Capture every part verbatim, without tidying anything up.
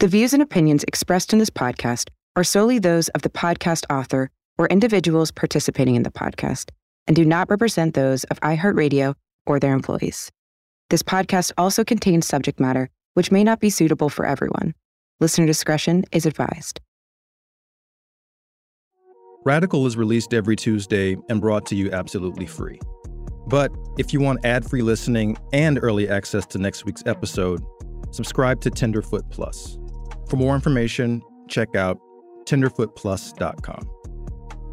The views and opinions expressed in this podcast are solely those of the podcast author or individuals participating in the podcast and do not represent those of iHeartRadio or their employees. This podcast also contains subject matter which may not be suitable for everyone. Listener discretion is advised. Radical is released every Tuesday and brought to you absolutely free. But if you want ad-free listening and early access to next week's episode, subscribe to Tenderfoot Plus. For more information, check out tenderfoot plus dot com.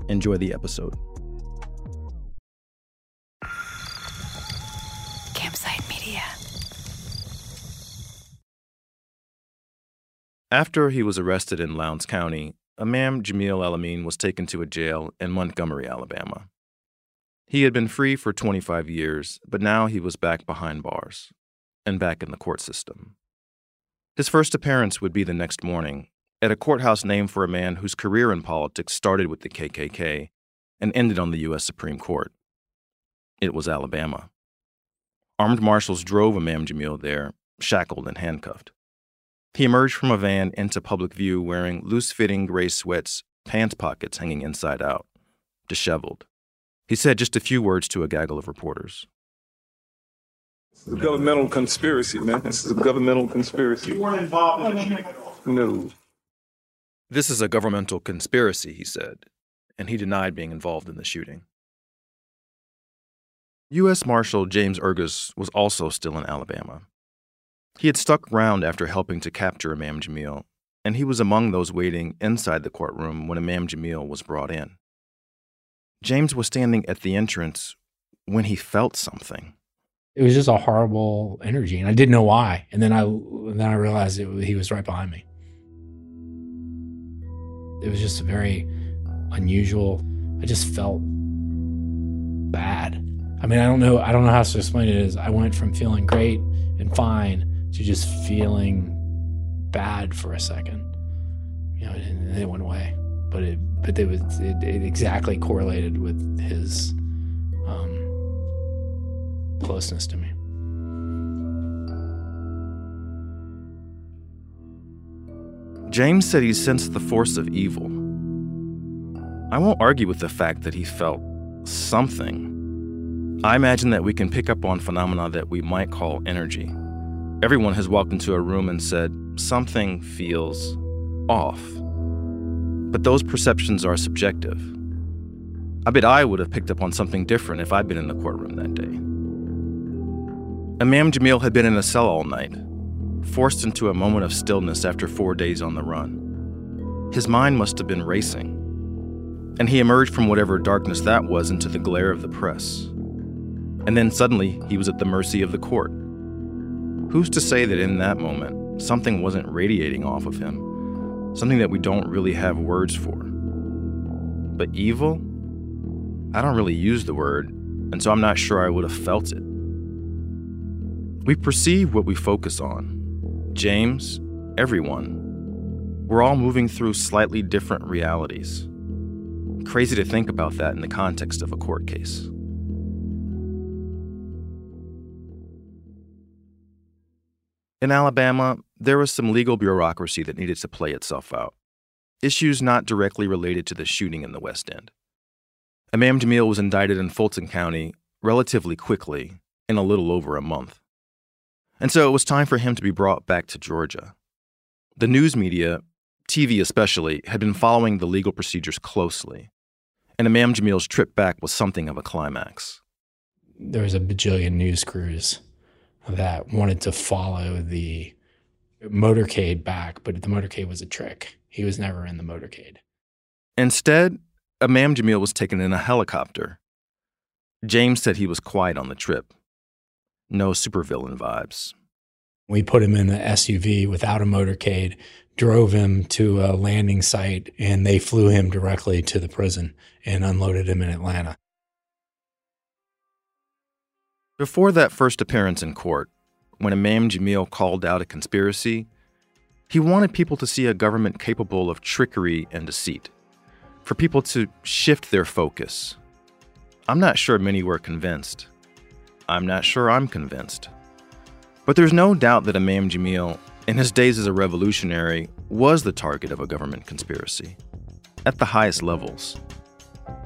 Enjoy the episode. Campside Media. After he was arrested in Lowndes County, Imam Jamil Al-Amin was taken to a jail in Montgomery, Alabama. He had been free for twenty-five years, but now he was back behind bars and back in the court system. His first appearance would be the next morning, at a courthouse named for a man whose career in politics started with the K K K and ended on the U S Supreme Court. It was Alabama. Armed marshals drove Imam Jamil there, shackled and handcuffed. He emerged from a van into public view wearing loose-fitting gray sweats, pants pockets hanging inside out, disheveled. He said just a few words to a gaggle of reporters. It's a governmental conspiracy, man. This is a governmental conspiracy. You weren't involved in the shooting at all? No. This is a governmental conspiracy, he said, and he denied being involved in the shooting. U S Marshal James Ergus was also still in Alabama. He had stuck around after helping to capture Imam Jamil, and he was among those waiting inside the courtroom when Imam Jamil was brought in. James was standing at the entrance when he felt something. It was just a horrible energy, and I didn't know why. And then I, and then I realized it, he was right behind me. It was just very unusual. I just felt bad. I mean, I don't know. I don't know how to explain it. Is I went from feeling great and fine to just feeling bad for a second. You know, and it went away. But it, but it was it, it exactly correlated with his. Um, closeness to me. James said he sensed the force of evil. I won't argue with the fact that he felt something. I imagine that we can pick up on phenomena that we might call energy. Everyone has walked into a room and said, something feels off. But those perceptions are subjective. I bet I would have picked up on something different if I'd been in the courtroom that day. Imam Jamil had been in a cell all night, forced into a moment of stillness after four days on the run. His mind must have been racing, and he emerged from whatever darkness that was into the glare of the press. And then suddenly, he was at the mercy of the court. Who's to say that in that moment, something wasn't radiating off of him, something that we don't really have words for? But evil? I don't really use the word, and so I'm not sure I would have felt it. We perceive what we focus on. James, everyone. We're all moving through slightly different realities. Crazy to think about that in the context of a court case. In Alabama, there was some legal bureaucracy that needed to play itself out. Issues not directly related to the shooting in the West End. Imam Jamil was indicted in Fulton County relatively quickly, in a little over a month. And so it was time for him to be brought back to Georgia. The news media, T V especially, had been following the legal procedures closely. And Imam Jamil's trip back was something of a climax. There was a bajillion news crews that wanted to follow the motorcade back, but the motorcade was a trick. He was never in the motorcade. Instead, Imam Jamil was taken in a helicopter. James said he was quiet on the trip. No supervillain vibes. We put him in an S U V without a motorcade, drove him to a landing site, and they flew him directly to the prison and unloaded him in Atlanta. Before that first appearance in court, when Imam Jamil called out a conspiracy, he wanted people to see a government capable of trickery and deceit, for people to shift their focus. I'm not sure many were convinced. I'm not sure I'm convinced. But there's no doubt that Imam Jamil, in his days as a revolutionary, was the target of a government conspiracy, at the highest levels.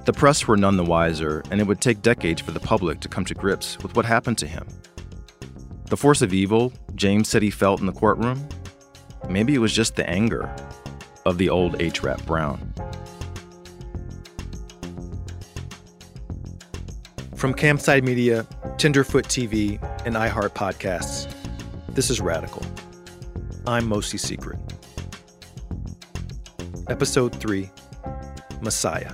The press were none the wiser, and it would take decades for the public to come to grips with what happened to him. The force of evil James said he felt in the courtroom, maybe it was just the anger of the old H. Rap Brown. From Campside Media, Tenderfoot T V, and iHeart Podcasts, this is Radical. I'm Mosey Secret. Episode three, Messiah.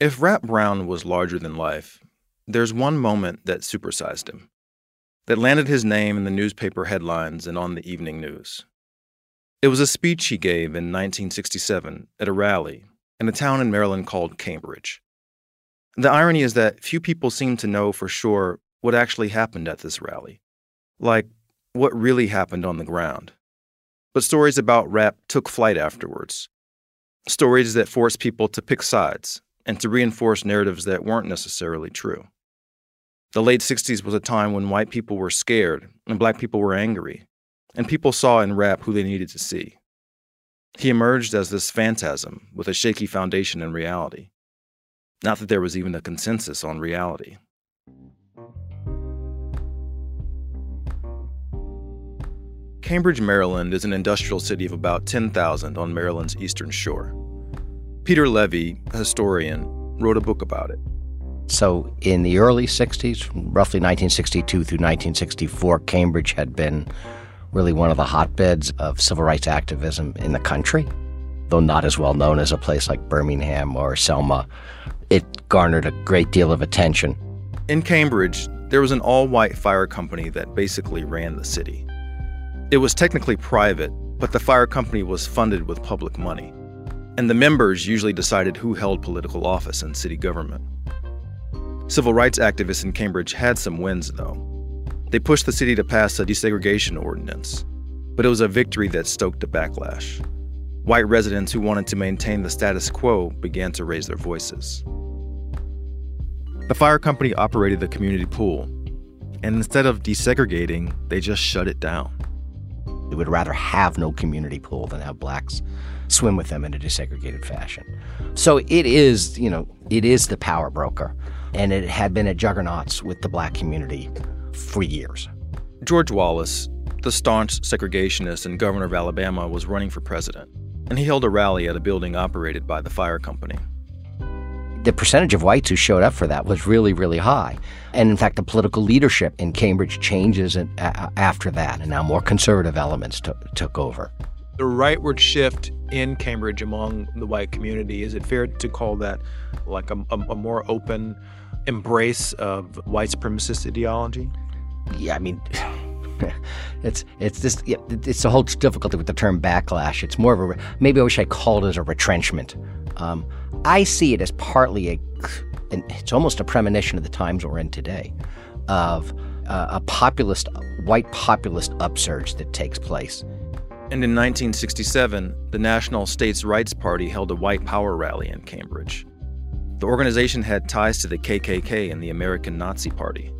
If Rap Brown was larger than life, there's one moment that supersized him, that landed his name in the newspaper headlines and on the evening news. It was a speech he gave in nineteen sixty-seven at a rally in a town in Maryland called Cambridge. The irony is that few people seem to know for sure what actually happened at this rally, like what really happened on the ground. But stories about Rap took flight afterwards, stories that forced people to pick sides and to reinforce narratives that weren't necessarily true. The late sixties was a time when white people were scared and black people were angry, and people saw in Rap who they needed to see. He emerged as this phantasm with a shaky foundation in reality. Not that there was even a consensus on reality. Cambridge, Maryland is an industrial city of about ten thousand on Maryland's eastern shore. Peter Levy, a historian, wrote a book about it. So in the early sixties, roughly nineteen sixty-two through nineteen sixty-four, Cambridge had been really one of the hotbeds of civil rights activism in the country. Though not as well known as a place like Birmingham or Selma, it garnered a great deal of attention. In Cambridge, there was an all-white fire company that basically ran the city. It was technically private, but the fire company was funded with public money, and the members usually decided who held political office in city government. Civil rights activists in Cambridge had some wins, though. They pushed the city to pass a desegregation ordinance, but it was a victory that stoked a backlash. White residents who wanted to maintain the status quo began to raise their voices. The fire company operated the community pool, and instead of desegregating, they just shut it down. We would rather have no community pool than have blacks swim with them in a desegregated fashion. So it is, you know, it is the power broker, and it had been at juggernauts with the black community for years. George Wallace, the staunch segregationist and governor of Alabama, was running for president, and he held a rally at a building operated by the fire company. The percentage of whites who showed up for that was really, really high. And in fact, the political leadership in Cambridge changes after that, and now more conservative elements t- took over. The rightward shift in Cambridge among the white community, is it fair to call that like a, a, a more open embrace of white supremacist ideology? Yeah, I mean, it's it's this it's the whole difficulty with the term backlash. It's more of a, maybe I wish I called it a retrenchment. Um, I see it as partly a, an, it's almost a premonition of the times we're in today, of uh, a populist, white populist upsurge that takes place. And in nineteen sixty-seven, the National States Rights Party held a white power rally in Cambridge. The organization had ties to the K K K and the American Nazi Party.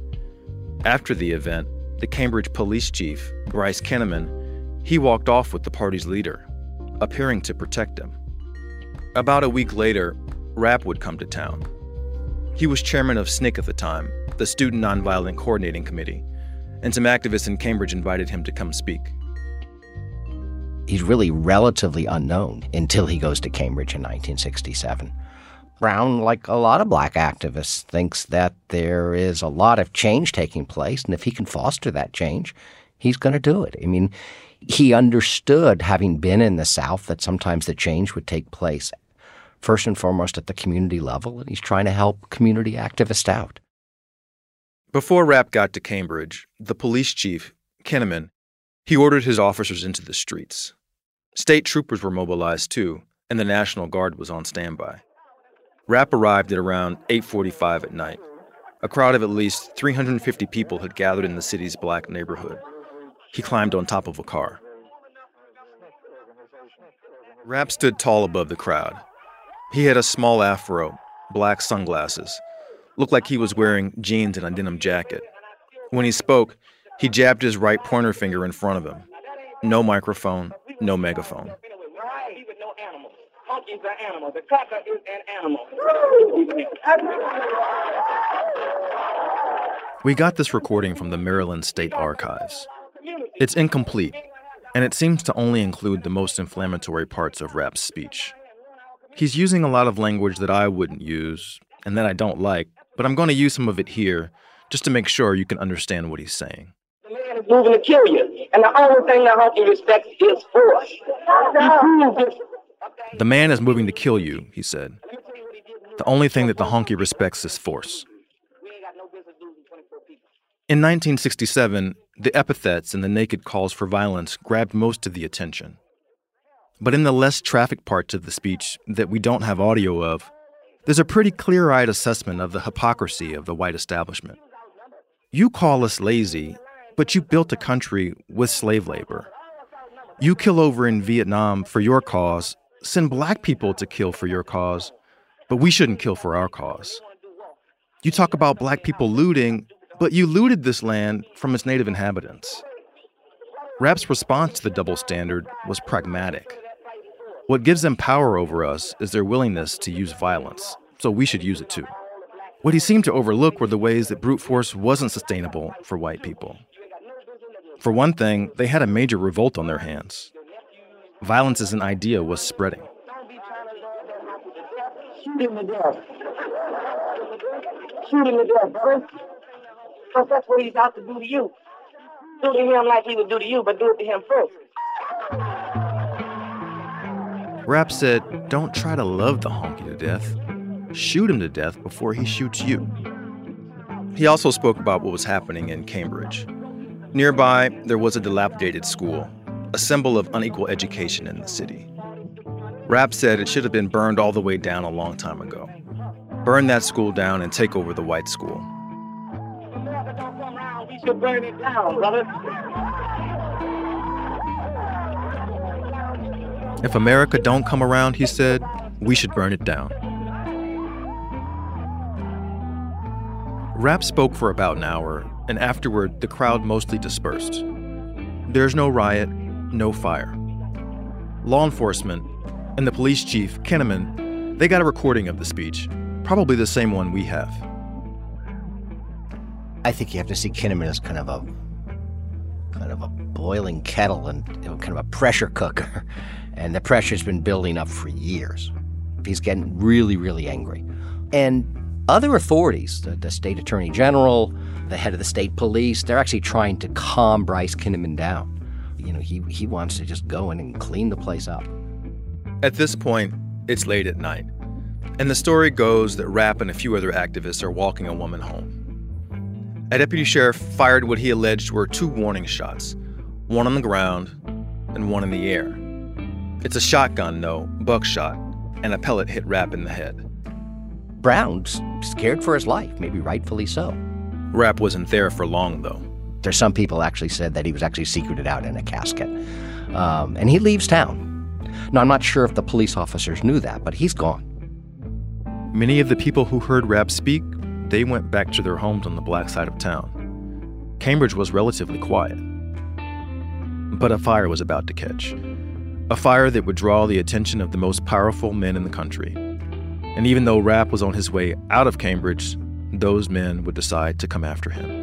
After the event, the Cambridge police chief, Bryce Kinnaman, he walked off with the party's leader, appearing to protect him. About a week later, Rap would come to town. He was chairman of S N C C at the time, the Student Nonviolent Coordinating Committee, and some activists in Cambridge invited him to come speak. He's really relatively unknown until he goes to Cambridge in nineteen sixty-seven. Brown, like a lot of black activists, thinks that there is a lot of change taking place, and if he can foster that change, he's going to do it. I mean, he understood, having been in the South, that sometimes the change would take place first and foremost at the community level, and he's trying to help community activists out. Before Rap got to Cambridge, the police chief, Kinnaman, he ordered his officers into the streets. State troopers were mobilized too, and the National Guard was on standby. Rap arrived at around eight forty-five at night. A crowd of at least three hundred fifty people had gathered in the city's black neighborhood. He climbed on top of a car. Rap stood tall above the crowd. He had a small afro, black sunglasses, looked like he was wearing jeans and a denim jacket. When he spoke, he jabbed his right pointer finger in front of him. No microphone, no megaphone. We got this recording from the Maryland State Archives. It's incomplete, and it seems to only include the most inflammatory parts of Rap's speech. He's using a lot of language that I wouldn't use and that I don't like, but I'm going to use some of it here just to make sure you can understand what he's saying. The man is moving to kill you, and the only thing that Hunter respects is force. The man is moving to kill you, he said. The only thing that the honky respects is force. In nineteen sixty-seven, the epithets and the naked calls for violence grabbed most of the attention. But in the less trafficked parts of the speech that we don't have audio of, there's a pretty clear-eyed assessment of the hypocrisy of the white establishment. You call us lazy, but you built a country with slave labor. You kill over in Vietnam for your cause, send black people to kill for your cause, but we shouldn't kill for our cause. You talk about black people looting, but you looted this land from its native inhabitants. Rap's response to the double standard was pragmatic. What gives them power over us is their willingness to use violence, so we should use it too. What he seemed to overlook were the ways that brute force wasn't sustainable for white people. For one thing, they had a major revolt on their hands. Violence as an idea was spreading. Shoot him to death. Shoot him to death, brother. Because that's what he's out to do to you. Do to him like he would do to you, but do it to him first. Rap said, don't try to love the honky to death. Shoot him to death before he shoots you. He also spoke about what was happening in Cambridge. Nearby, there was a dilapidated school, a symbol of unequal education in the city. Rap said it should have been burned all the way down a long time ago. Burn that school down and take over the white school. We should burn it down, brother. If America don't come around, he said, we should burn it down. Rap spoke for about an hour, and afterward, the crowd mostly dispersed. There's no riot, no fire. Law enforcement and the police chief, Kinnaman, they got a recording of the speech, probably the same one we have. I think you have to see Kinnaman as kind of a kind of a boiling kettle and kind of a pressure cooker. And the pressure's been building up for years. He's getting really, really angry. And other authorities, the, the state attorney general, the head of the state police, they're actually trying to calm Bryce Kinnaman down. You know, he, he wants to just go in and clean the place up. At this point, it's late at night. And the story goes that Rapp and a few other activists are walking a woman home. A deputy sheriff fired what he alleged were two warning shots, one on the ground and one in the air. It's a shotgun, though, buckshot, and a pellet hit Rapp in the head. Brown's scared for his life, maybe rightfully so. Rapp wasn't there for long, though. There's some people actually said that he was actually secreted out in a casket. Um, and he leaves town. Now, I'm not sure if the police officers knew that, but he's gone. Many of the people who heard Rapp speak, they went back to their homes on the black side of town. Cambridge was relatively quiet. But a fire was about to catch. A fire that would draw the attention of the most powerful men in the country. And even though Rapp was on his way out of Cambridge, those men would decide to come after him.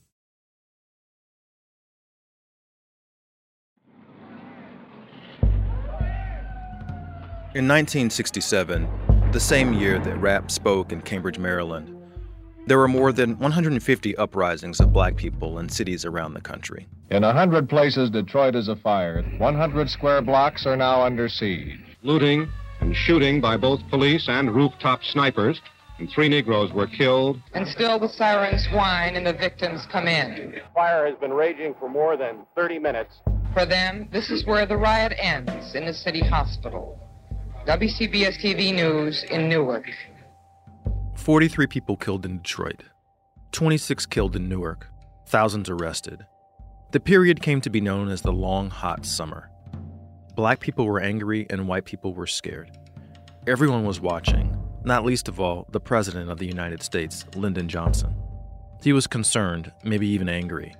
In nineteen sixty-seven, the same year that Rapp spoke in Cambridge, Maryland, there were more than one hundred fifty uprisings of black people in cities around the country. In one hundred places, Detroit is afire. one hundred square blocks are now under siege. Looting and shooting by both police and rooftop snipers, and three Negroes were killed. And still the sirens whine and the victims come in. Fire has been raging for more than thirty minutes. For them, this is where the riot ends, in the city hospital. W C B S T V News in Newark. forty-three people killed in Detroit, twenty-six killed in Newark, thousands arrested. The period came to be known as the long, hot summer. Black people were angry and white people were scared. Everyone was watching, not least of all, the President of the United States, Lyndon Johnson. He was concerned, maybe even angry.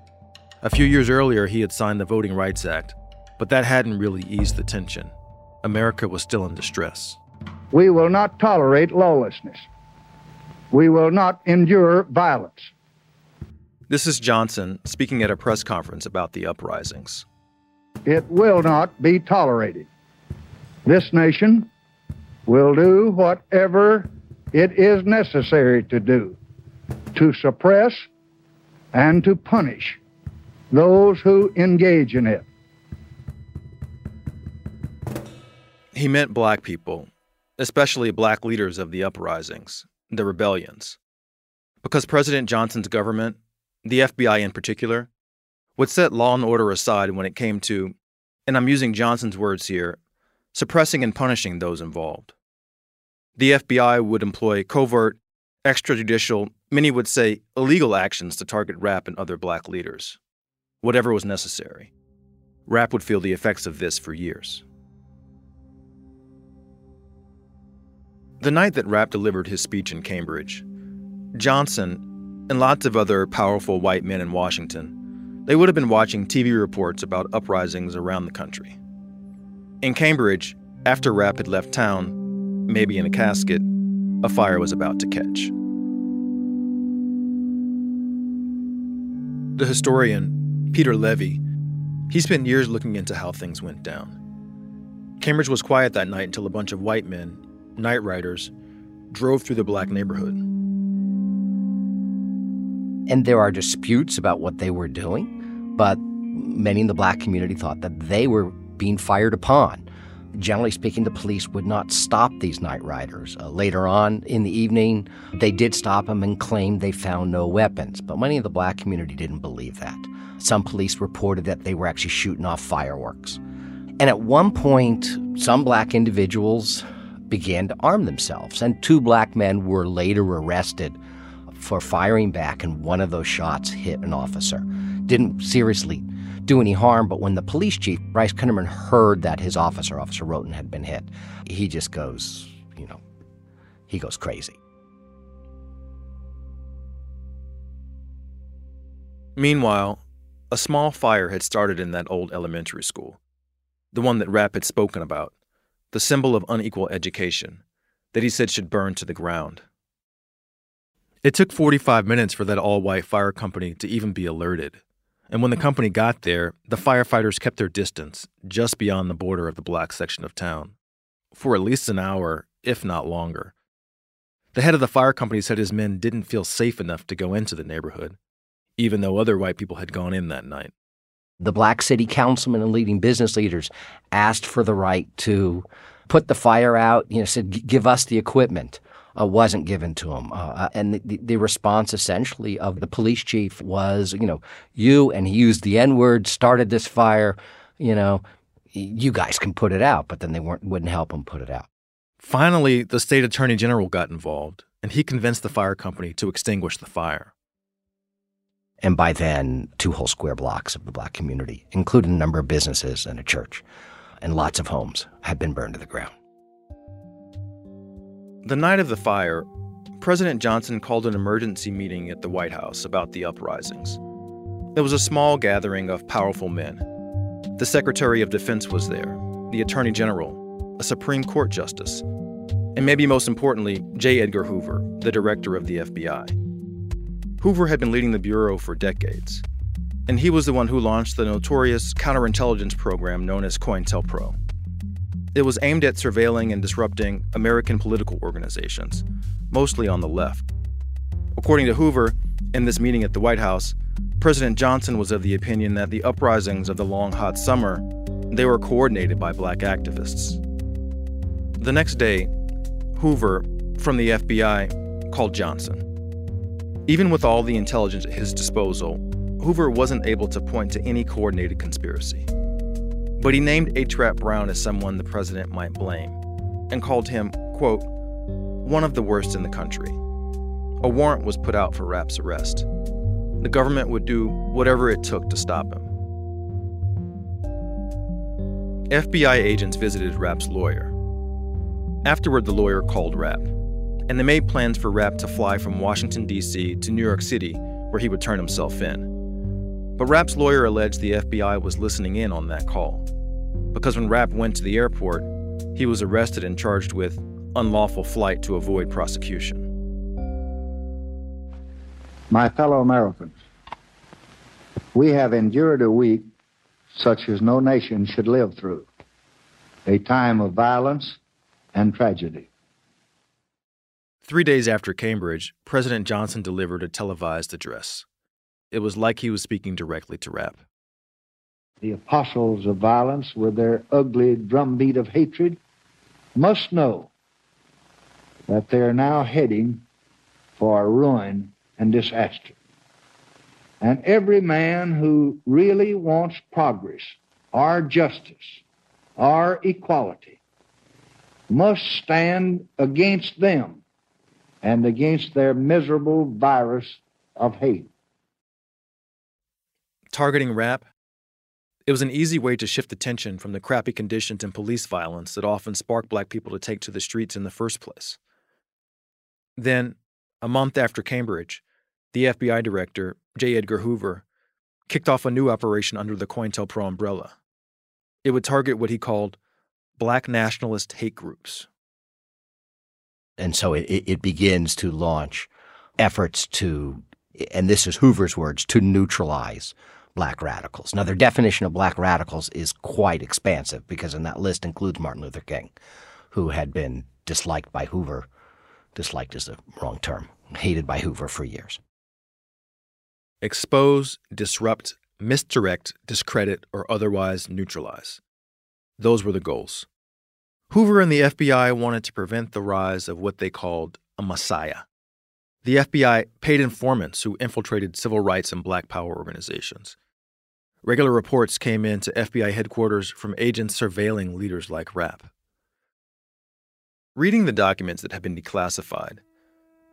A few years earlier, he had signed the Voting Rights Act, but that hadn't really eased the tension. America was still in distress. We will not tolerate lawlessness. We will not endure violence. This is Johnson speaking at a press conference about the uprisings. It will not be tolerated. This nation will do whatever it is necessary to do to suppress and to punish those who engage in it. He meant black people, especially black leaders of the uprisings, the rebellions. Because President Johnson's government, the F B I in particular, would set law and order aside when it came to, and I'm using Johnson's words here, suppressing and punishing those involved. The F B I would employ covert, extrajudicial, many would say illegal actions to target Rap and other black leaders, whatever was necessary. Rap would feel the effects of this for years. The night that Rap delivered his speech in Cambridge, Johnson and lots of other powerful white men in Washington, they would have been watching T V reports about uprisings around the country. In Cambridge, after Rap had left town, maybe in a casket, a fire was about to catch. The historian, Peter Levy, he spent years looking into how things went down. Cambridge was quiet that night until a bunch of white men, night riders, drove through the black neighborhood. And there are disputes about what they were doing, but many in the black community thought that they were being fired upon. Generally speaking, the police would not stop these night riders. Uh, later on in the evening, they did stop them and claimed they found no weapons. But many of the black community didn't believe that. Some police reported that they were actually shooting off fireworks. And at one point, some black individuals began to arm themselves, and two black men were later arrested for firing back, and one of those shots hit an officer. Didn't seriously do any harm, but when the police chief, Bryce Kinnaman, heard that his officer, Officer Roten, had been hit, he just goes, you know, he goes crazy. Meanwhile, a small fire had started in that old elementary school, the one that Rap had spoken about, the symbol of unequal education, that he said should burn to the ground. It took forty-five minutes for that all-white fire company to even be alerted. And when the company got there, the firefighters kept their distance just beyond the border of the black section of town for at least an hour, if not longer. The head of the fire company said his men didn't feel safe enough to go into the neighborhood, even though other white people had gone in that night. The black city councilmen and leading business leaders asked for the right to put the fire out, you know, said, give us the equipment. Uh, wasn't given to him. Uh, and the, the response essentially of the police chief was, you know, you, and he used the N-word, started this fire, you know, you guys can put it out, but then they weren't wouldn't help him put it out. Finally, the state attorney general got involved, and he convinced the fire company to extinguish the fire. And by then, two whole square blocks of the black community, including a number of businesses and a church, and lots of homes had been burned to the ground. The night of the fire, President Johnson called an emergency meeting at the White House about the uprisings. It was a small gathering of powerful men. The Secretary of Defense was there, the Attorney General, a Supreme Court Justice, and maybe most importantly, J. Edgar Hoover, the director of the F B I. Hoover had been leading the Bureau for decades, and he was the one who launched the notorious counterintelligence program known as COINTELPRO. It was aimed at surveilling and disrupting American political organizations, mostly on the left. According to Hoover, in this meeting at the White House, President Johnson was of the opinion that the uprisings of the long, hot summer, they were coordinated by black activists. The next day, Hoover, from the F B I, called Johnson. Even with all the intelligence at his disposal, Hoover wasn't able to point to any coordinated conspiracy. But he named H. Rap Brown as someone the president might blame, and called him, quote, one of the worst in the country. A warrant was put out for Rap's arrest. The government would do whatever it took to stop him. F B I agents visited Rap's lawyer. Afterward, the lawyer called Rap, and they made plans for Rap to fly from Washington, D C to New York City, where he would turn himself in. But Rap's lawyer alleged the F B I was listening in on that call, because when Rap went to the airport, he was arrested and charged with unlawful flight to avoid prosecution. My fellow Americans, we have endured a week such as no nation should live through, a time of violence and tragedy. Three days after Cambridge, President Johnson delivered a televised address. It was like he was speaking directly to Rap. The apostles of violence, with their ugly drumbeat of hatred, must know that they are now heading for ruin and disaster. And every man who really wants progress or justice or equality must stand against them and against their miserable virus of hate. Targeting rap, it was an easy way to shift attention from the crappy conditions and police violence that often sparked black people to take to the streets in the first place. Then, a month after Cambridge, the F B I director, J. Edgar Hoover, kicked off a new operation under the COINTELPRO umbrella. It would target what he called black nationalist hate groups. And so it, it begins to launch efforts to, and this is Hoover's words, to neutralize black radicals. Now, their definition of black radicals is quite expansive because in that list includes Martin Luther King, who had been disliked by Hoover. Disliked is the wrong term. Hated by Hoover for years. Expose, disrupt, misdirect, discredit, or otherwise neutralize. Those were the goals. Hoover and the F B I wanted to prevent the rise of what they called a messiah. The F B I paid informants who infiltrated civil rights and black power organizations. Regular reports came in to F B I headquarters from agents surveilling leaders like rap. Reading the documents that had been declassified,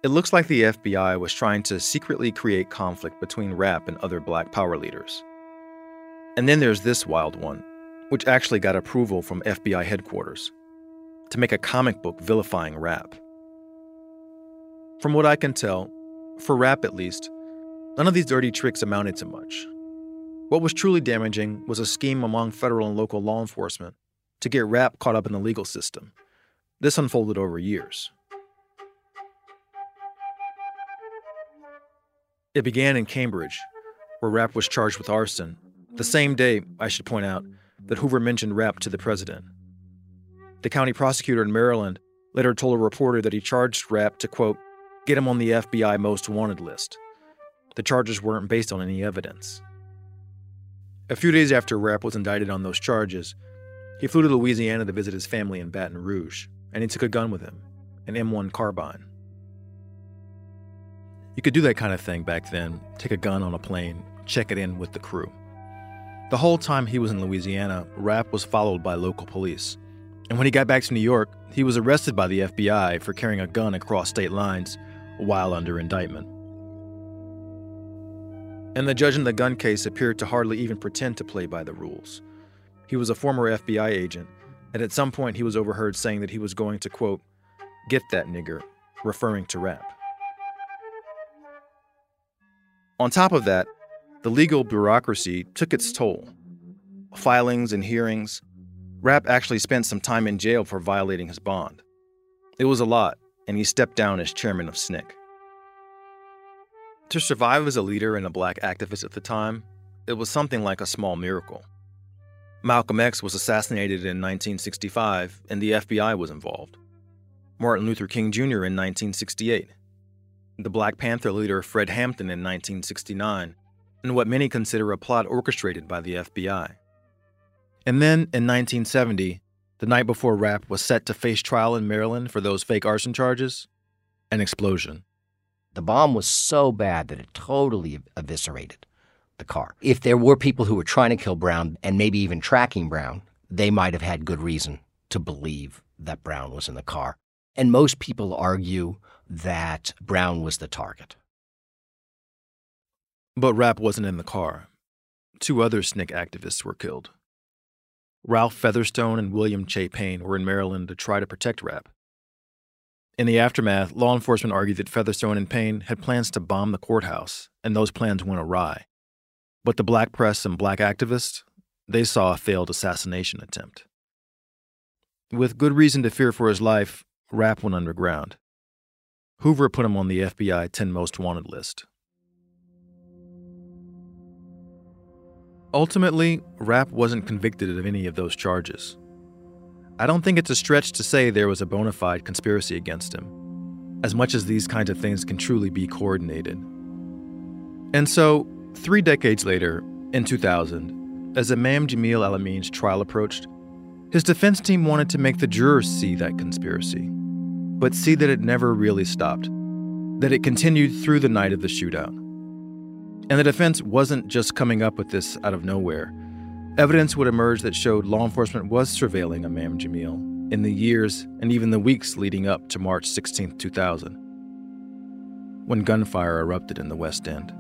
it looks like the F B I was trying to secretly create conflict between rap and other black power leaders. And then there's this wild one, which actually got approval from F B I headquarters, to make a comic book vilifying rap. From what I can tell, for rap at least, none of these dirty tricks amounted to much. What was truly damaging was a scheme among federal and local law enforcement to get rap caught up in the legal system. This unfolded over years. It began in Cambridge, where rap was charged with arson, the same day, I should point out, that Hoover mentioned rap to the president. The county prosecutor in Maryland later told a reporter that he charged rap to, quote, get him on the F B I most wanted list. The charges weren't based on any evidence. A few days after rap was indicted on those charges, he flew to Louisiana to visit his family in Baton Rouge, and he took a gun with him, an M one carbine. You could do that kind of thing back then, take a gun on a plane, check it in with the crew. The whole time he was in Louisiana, Rap was followed by local police. And when he got back to New York, he was arrested by the F B I for carrying a gun across state lines while under indictment. And the judge in the gun case appeared to hardly even pretend to play by the rules. He was a former F B I agent, and at some point he was overheard saying that he was going to, quote, get that nigger, referring to Rap. On top of that, the legal bureaucracy took its toll. Filings and hearings. Rap actually spent some time in jail for violating his bond. It was a lot, and he stepped down as chairman of S N C C. To survive as a leader and a black activist at the time, it was something like a small miracle. Malcolm X was assassinated in nineteen sixty-five, and the F B I was involved. Martin Luther King Junior in nineteen sixty-eight. The Black Panther leader Fred Hampton in nineteen sixty-nine, and what many consider a plot orchestrated by the F B I. And then, in nineteen seventy, the night before Rap was set to face trial in Maryland for those fake arson charges, an explosion. The bomb was so bad that it totally eviscerated the car. If there were people who were trying to kill Brown, and maybe even tracking Brown, they might have had good reason to believe that Brown was in the car. And most people argue that Brown was the target. But Rap wasn't in the car. Two other S N C C activists were killed. Ralph Featherstone and William Che Payne were in Maryland to try to protect Rap. In the aftermath, law enforcement argued that Featherstone and Payne had plans to bomb the courthouse, and those plans went awry. But the black press and black activists, they saw a failed assassination attempt. With good reason to fear for his life, Rap went underground. Hoover put him on the F B I ten Most Wanted list. Ultimately, Rap wasn't convicted of any of those charges. I don't think it's a stretch to say there was a bona fide conspiracy against him, as much as these kinds of things can truly be coordinated. And so, three decades later, in two thousand, as Imam Jamil Al-Amin's trial approached, his defense team wanted to make the jurors see that conspiracy. but see that it never really stopped, that it continued through the night of the shootout. And the defense wasn't just coming up with this out of nowhere. Evidence would emerge that showed law enforcement was surveilling Imam Jamil in the years and even the weeks leading up to March sixteenth, two thousand, when gunfire erupted in the West End.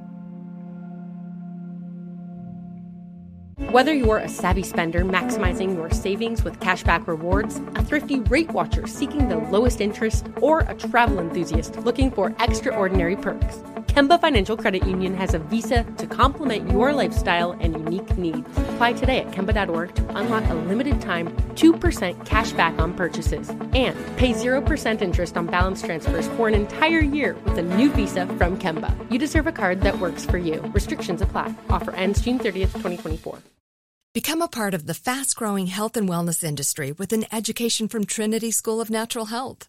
Whether you're a savvy spender maximizing your savings with cashback rewards, a thrifty rate watcher seeking the lowest interest, or a travel enthusiast looking for extraordinary perks, Kemba Financial Credit Union has a visa to complement your lifestyle and unique needs. Apply today at Kemba dot org to unlock a limited-time two percent cash back on purchases and pay zero percent interest on balance transfers for an entire year with a new visa from Kemba. You deserve a card that works for you. Restrictions apply. Offer ends June thirtieth, twenty twenty-four. Become a part of the fast-growing health and wellness industry with an education from Trinity School of Natural Health.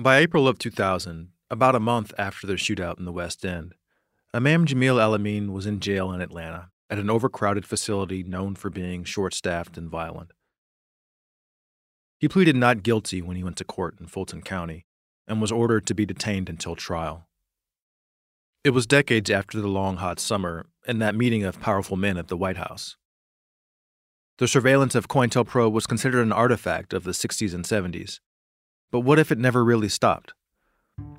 By April of two thousand, about a month after the shootout in the West End, Imam Jamil Al-Amin was in jail in Atlanta at an overcrowded facility known for being short-staffed and violent. He pleaded not guilty when he went to court in Fulton County and was ordered to be detained until trial. It was decades after the long, hot summer and that meeting of powerful men at the White House. The surveillance of COINTELPRO was considered an artifact of the sixties and seventies. But what if it never really stopped?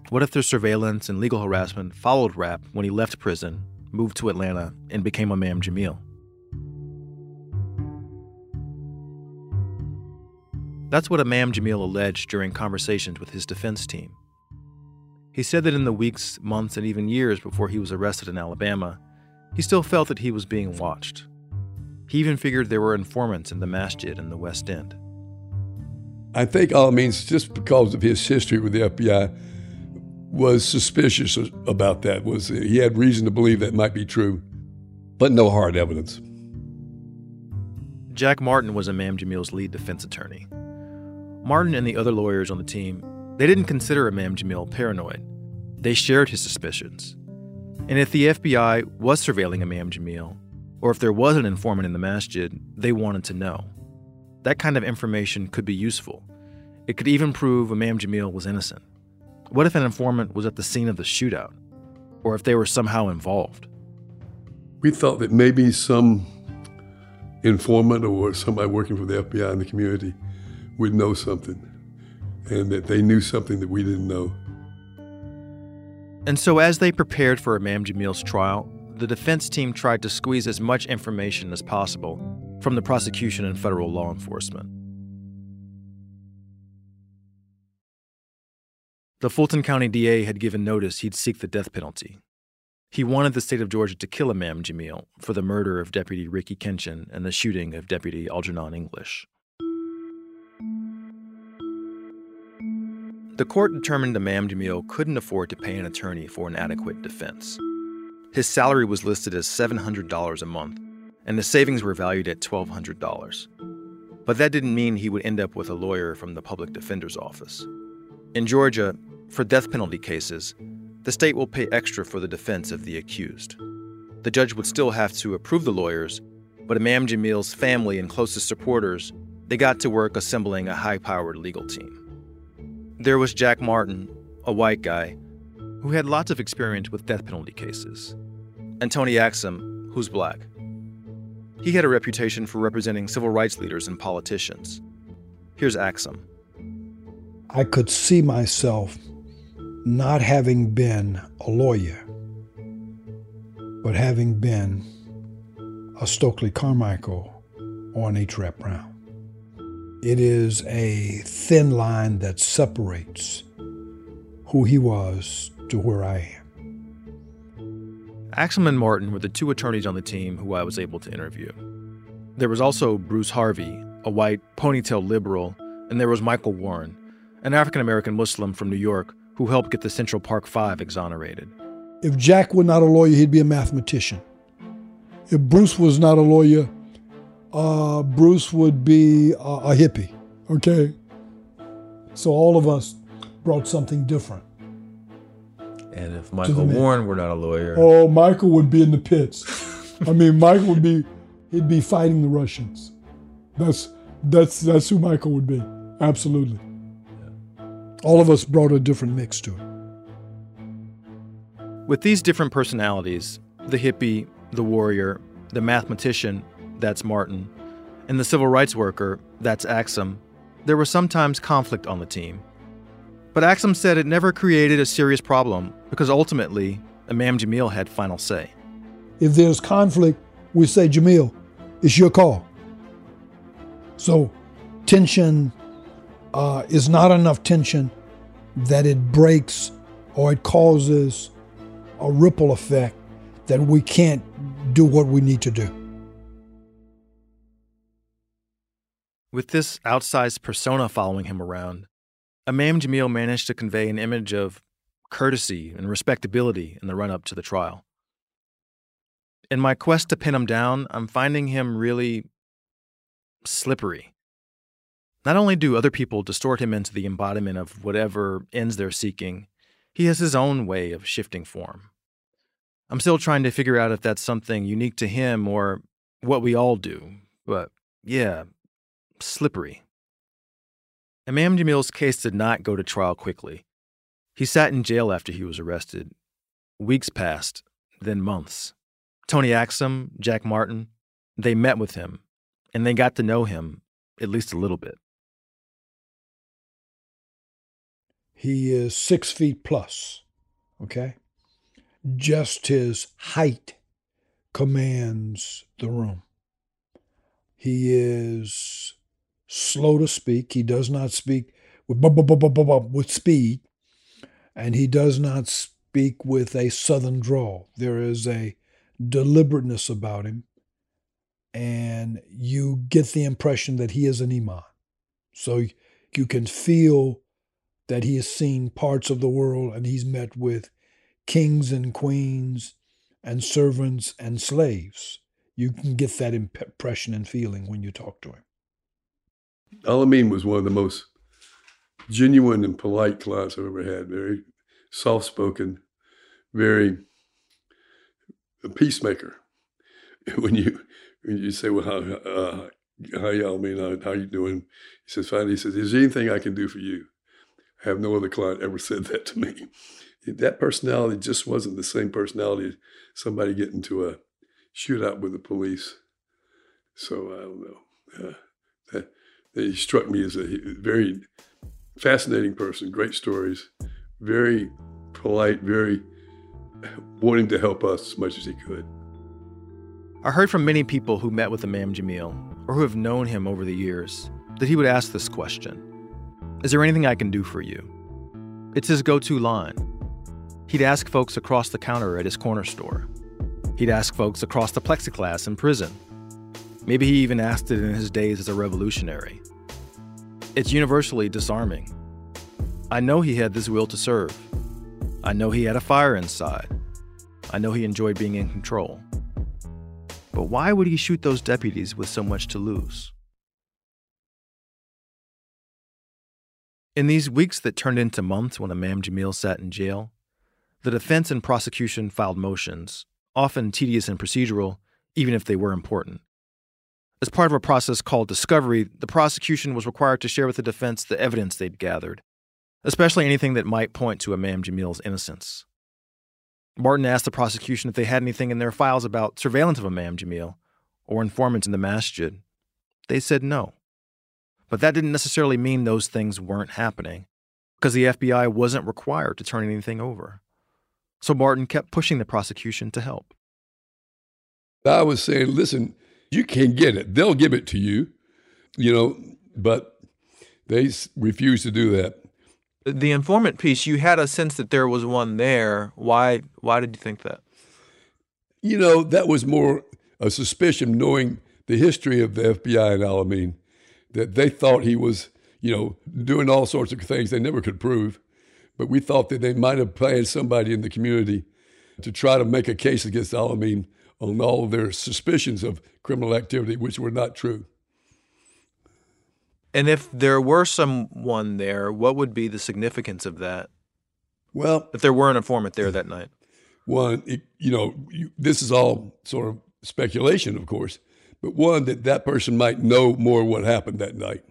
What if their surveillance and legal harassment followed Rap when he left prison, moved to Atlanta, and became Imam Jamil? That's what Imam Jamil alleged during conversations with his defense team. He said that in the weeks, months, and even years before he was arrested in Alabama, he still felt that he was being watched. He even figured there were informants in the masjid in the West End. I think Al-Amin, just because of his history with the F B I, was suspicious about that. Was he had reason to believe that might be true, but no hard evidence. Jack Martin was Imam Jamil's lead defense attorney. Martin and the other lawyers on the team, they didn't consider Imam Jamil paranoid. They shared his suspicions. And if the F B I was surveilling Imam Jamil, or if there was an informant in the masjid, they wanted to know. That kind of information could be useful. It could even prove Imam Jamil was innocent. What if an informant was at the scene of the shootout? Or if they were somehow involved? We thought that maybe some informant or somebody working for the F B I in the community would know something, and that they knew something that we didn't know. And so as they prepared for Imam Jamil's trial, the defense team tried to squeeze as much information as possible from the prosecution and federal law enforcement. The Fulton County D A had given notice he'd seek the death penalty. He wanted the state of Georgia to kill Imam Jamil for the murder of Deputy Ricky Kenshin and the shooting of Deputy Algernon English. The court determined Imam Jamil couldn't afford to pay an attorney for an adequate defense. His salary was listed as seven hundred dollars a month, and the savings were valued at twelve hundred dollars. But that didn't mean he would end up with a lawyer from the public defender's office. In Georgia, for death penalty cases, the state will pay extra for the defense of the accused. The judge would still have to approve the lawyers, but Imam Jamil's family and closest supporters, they got to work assembling a high-powered legal team. There was Jack Martin, a white guy, who had lots of experience with death penalty cases, and Tony Axum, who's black. He had a reputation for representing civil rights leaders and politicians. Here's Axum. I could see myself not having been a lawyer but having been a Stokely Carmichael on H. Rap Brown. It is a thin line that separates who he was to where I am. Axum and Martin were the two attorneys on the team who I was able to interview. There was also Bruce Harvey, a white ponytail liberal, and there was Michael Warren, an African-American Muslim from New York who helped get the Central Park Five exonerated. If Jack were not a lawyer, he'd be a mathematician. If Bruce was not a lawyer, uh, Bruce would be a, a hippie, okay? So all of us brought something different. And if Michael Warren were not a lawyer... Oh, Michael would be in the pits. I mean, Michael would be, he'd be fighting the Russians. That's, that's, that's who Michael would be, absolutely. Yeah. All of us brought a different mix to it. With these different personalities, the hippie, the warrior, the mathematician, that's Martin, and the civil rights worker, that's Axum, there was sometimes conflict on the team. But Axum said it never created a serious problem because ultimately, Imam Jamil had final say. If there's conflict, we say, Jamil, it's your call. So tension uh, is not enough tension that it breaks or it causes a ripple effect that we can't do what we need to do. With this outsized persona following him around, Imam Jamil managed to convey an image of courtesy and respectability in the run-up to the trial. In my quest to pin him down, I'm finding him really slippery. Not only do other people distort him into the embodiment of whatever ends they're seeking, he has his own way of shifting form. I'm still trying to figure out if that's something unique to him or what we all do, but yeah, slippery. Imam Jamil's case did not go to trial quickly. He sat in jail after he was arrested. Weeks passed, then months. Tony Axum, Jack Martin, they met with him, and they got to know him, at least a little bit. He is six feet plus, okay? Just his height commands the room. He is slow to speak. He does not speak with, bu- bu- bu- bu- bu- bu- with speed, and he does not speak with a southern drawl. There is a deliberateness about him, and you get the impression that he is an imam. So you can feel that he has seen parts of the world, and he's met with kings and queens and servants and slaves. You can get that impression and feeling when you talk to him. Al-Amin was one of the most genuine and polite clients I've ever had. Very soft-spoken, very a peacemaker. When you when you say, well, how, uh, hi, Al-Amin, how you doing? He says, finally, he says, is there anything I can do for you? I have no other client ever said that to me. That personality just wasn't the same personality as somebody getting to a shootout with the police. So I don't know. Uh, that, that he struck me as a very fascinating person, great stories, very polite, very wanting to help us as much as he could. I heard from many people who met with Imam Jamil or who have known him over the years that he would ask this question. Is there anything I can do for you? It's his go-to line. He'd ask folks across the counter at his corner store. He'd ask folks across the plexiglass in prison. Maybe he even asked it in his days as a revolutionary. It's universally disarming. I know he had this will to serve. I know he had a fire inside. I know he enjoyed being in control. But why would he shoot those deputies with so much to lose? In these weeks that turned into months when Imam Jamil sat in jail, the defense and prosecution filed motions, often tedious and procedural, even if they were important. As part of a process called discovery, the prosecution was required to share with the defense the evidence they'd gathered, especially anything that might point to Imam Jamil's innocence. Martin asked the prosecution if they had anything in their files about surveillance of Imam Jamil or informants in the masjid. They said no. But that didn't necessarily mean those things weren't happening, because the F B I wasn't required to turn anything over. So Martin kept pushing the prosecution to help. I was saying, listen, you can get it. They'll give it to you, you know, but they refused to do that. The informant piece, you had a sense that there was one there. Why, why did you think that? You know, that was more a suspicion, knowing the history of the F B I and Al-Amin, that they thought he was, you know, doing all sorts of things they never could prove. But we thought that they might have planned somebody in the community to try to make a case against Al-Amin on all of their suspicions of criminal activity, which were not true. And if there were someone there, what would be the significance of that? Well, if there were an informant there that night? One, it, you know, you, this is all sort of speculation, of course, but one, that that person might know more what happened that night,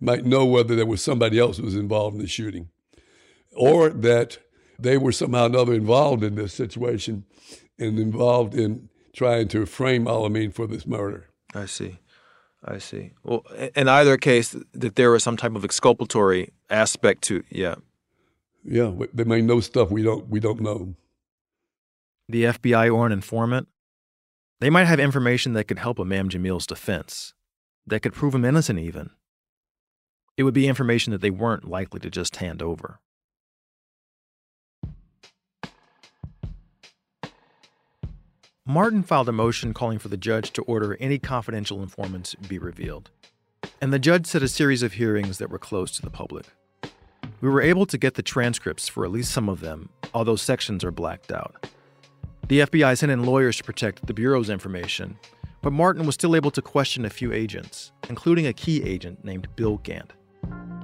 might know whether there was somebody else who was involved in the shooting, or that they were somehow or another involved in this situation and involved in trying to frame Al-Amin for this murder. I see. I see. Well, in either case, that there was some type of exculpatory aspect to, yeah. Yeah, they may know stuff we don't we don't know. The F B I or an informant, they might have information that could help Imam Jamil's defense, that could prove him innocent even. It would be information that they weren't likely to just hand over. Martin filed a motion calling for the judge to order any confidential informants be revealed. And the judge set a series of hearings that were closed to the public. We were able to get the transcripts for at least some of them, although sections are blacked out. The F B I sent in lawyers to protect the Bureau's information, but Martin was still able to question a few agents, including a key agent named Bill Gant.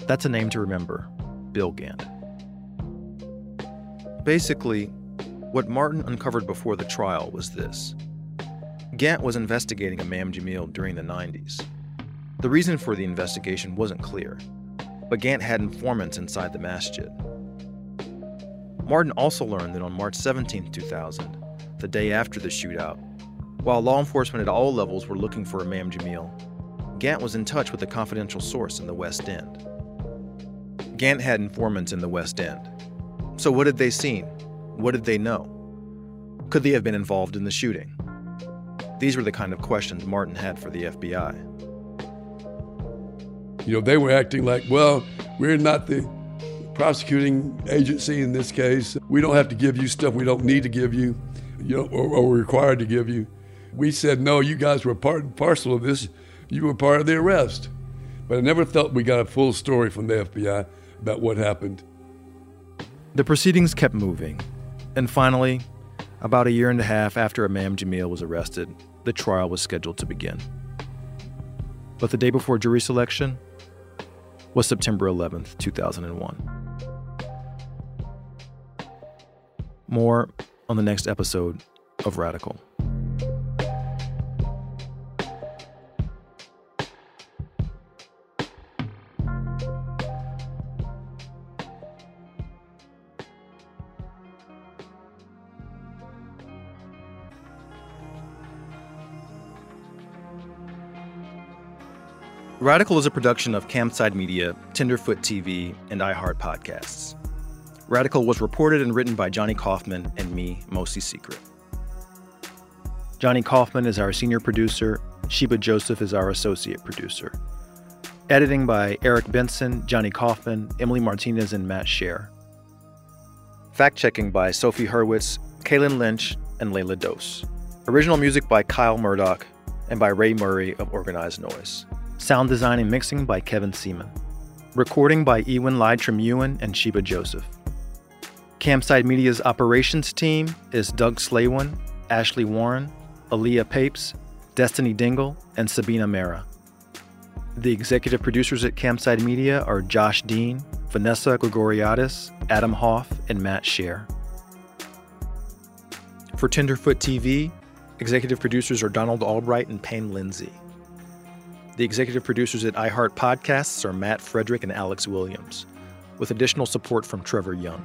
That's a name to remember, Bill Gant. Basically, what Martin uncovered before the trial was this. Gant was investigating Imam Jamil during the nineties. The reason for the investigation wasn't clear, but Gant had informants inside the masjid. Martin also learned that on March seventeenth, two thousand, the day after the shootout, while law enforcement at all levels were looking for Imam Jamil, Gant was in touch with a confidential source in the West End. Gant had informants in the West End. So what had they seen? What did they know? Could they have been involved in the shooting? These were the kind of questions Martin had for the F B I. You know, they were acting like, well, we're not the prosecuting agency in this case. We don't have to give you stuff we don't need to give you, you know, or, or required to give you. We said, no, you guys were part and parcel of this. You were part of the arrest. But I never thought we got a full story from the F B I about what happened. The proceedings kept moving. And finally, about a year and a half after Imam Jamil was arrested, the trial was scheduled to begin. But the day before jury selection was September eleventh, two thousand one. More on the next episode of Radical. Radical is a production of Campside Media, Tenderfoot T V, and iHeart Podcasts. Radical was reported and written by Johnny Kaufman and me, Mosi Secret. Johnny Kaufman is our senior producer. Sheba Joseph is our associate producer. Editing by Eric Benson, Johnny Kaufman, Emily Martinez, and Matt Scher. Fact-checking by Sophie Hurwitz, Kaylin Lynch, and Layla Dose. Original music by Kyle Murdoch and by Ray Murray of Organized Noise. Sound design and mixing by Kevin Seaman. Recording by Ewan Lai Tremuan and Sheba Joseph. Campside Media's operations team is Doug Slaywin, Ashley Warren, Aaliyah Papes, Destiny Dingle, and Sabina Mera. The executive producers at Campside Media are Josh Dean, Vanessa Gregoriadis, Adam Hoff, and Matt Scher. For Tenderfoot T V, executive producers are Donald Albright and Payne Lindsay. The executive producers at iHeart Podcasts are Matt Frederick and Alex Williams, with additional support from Trevor Young.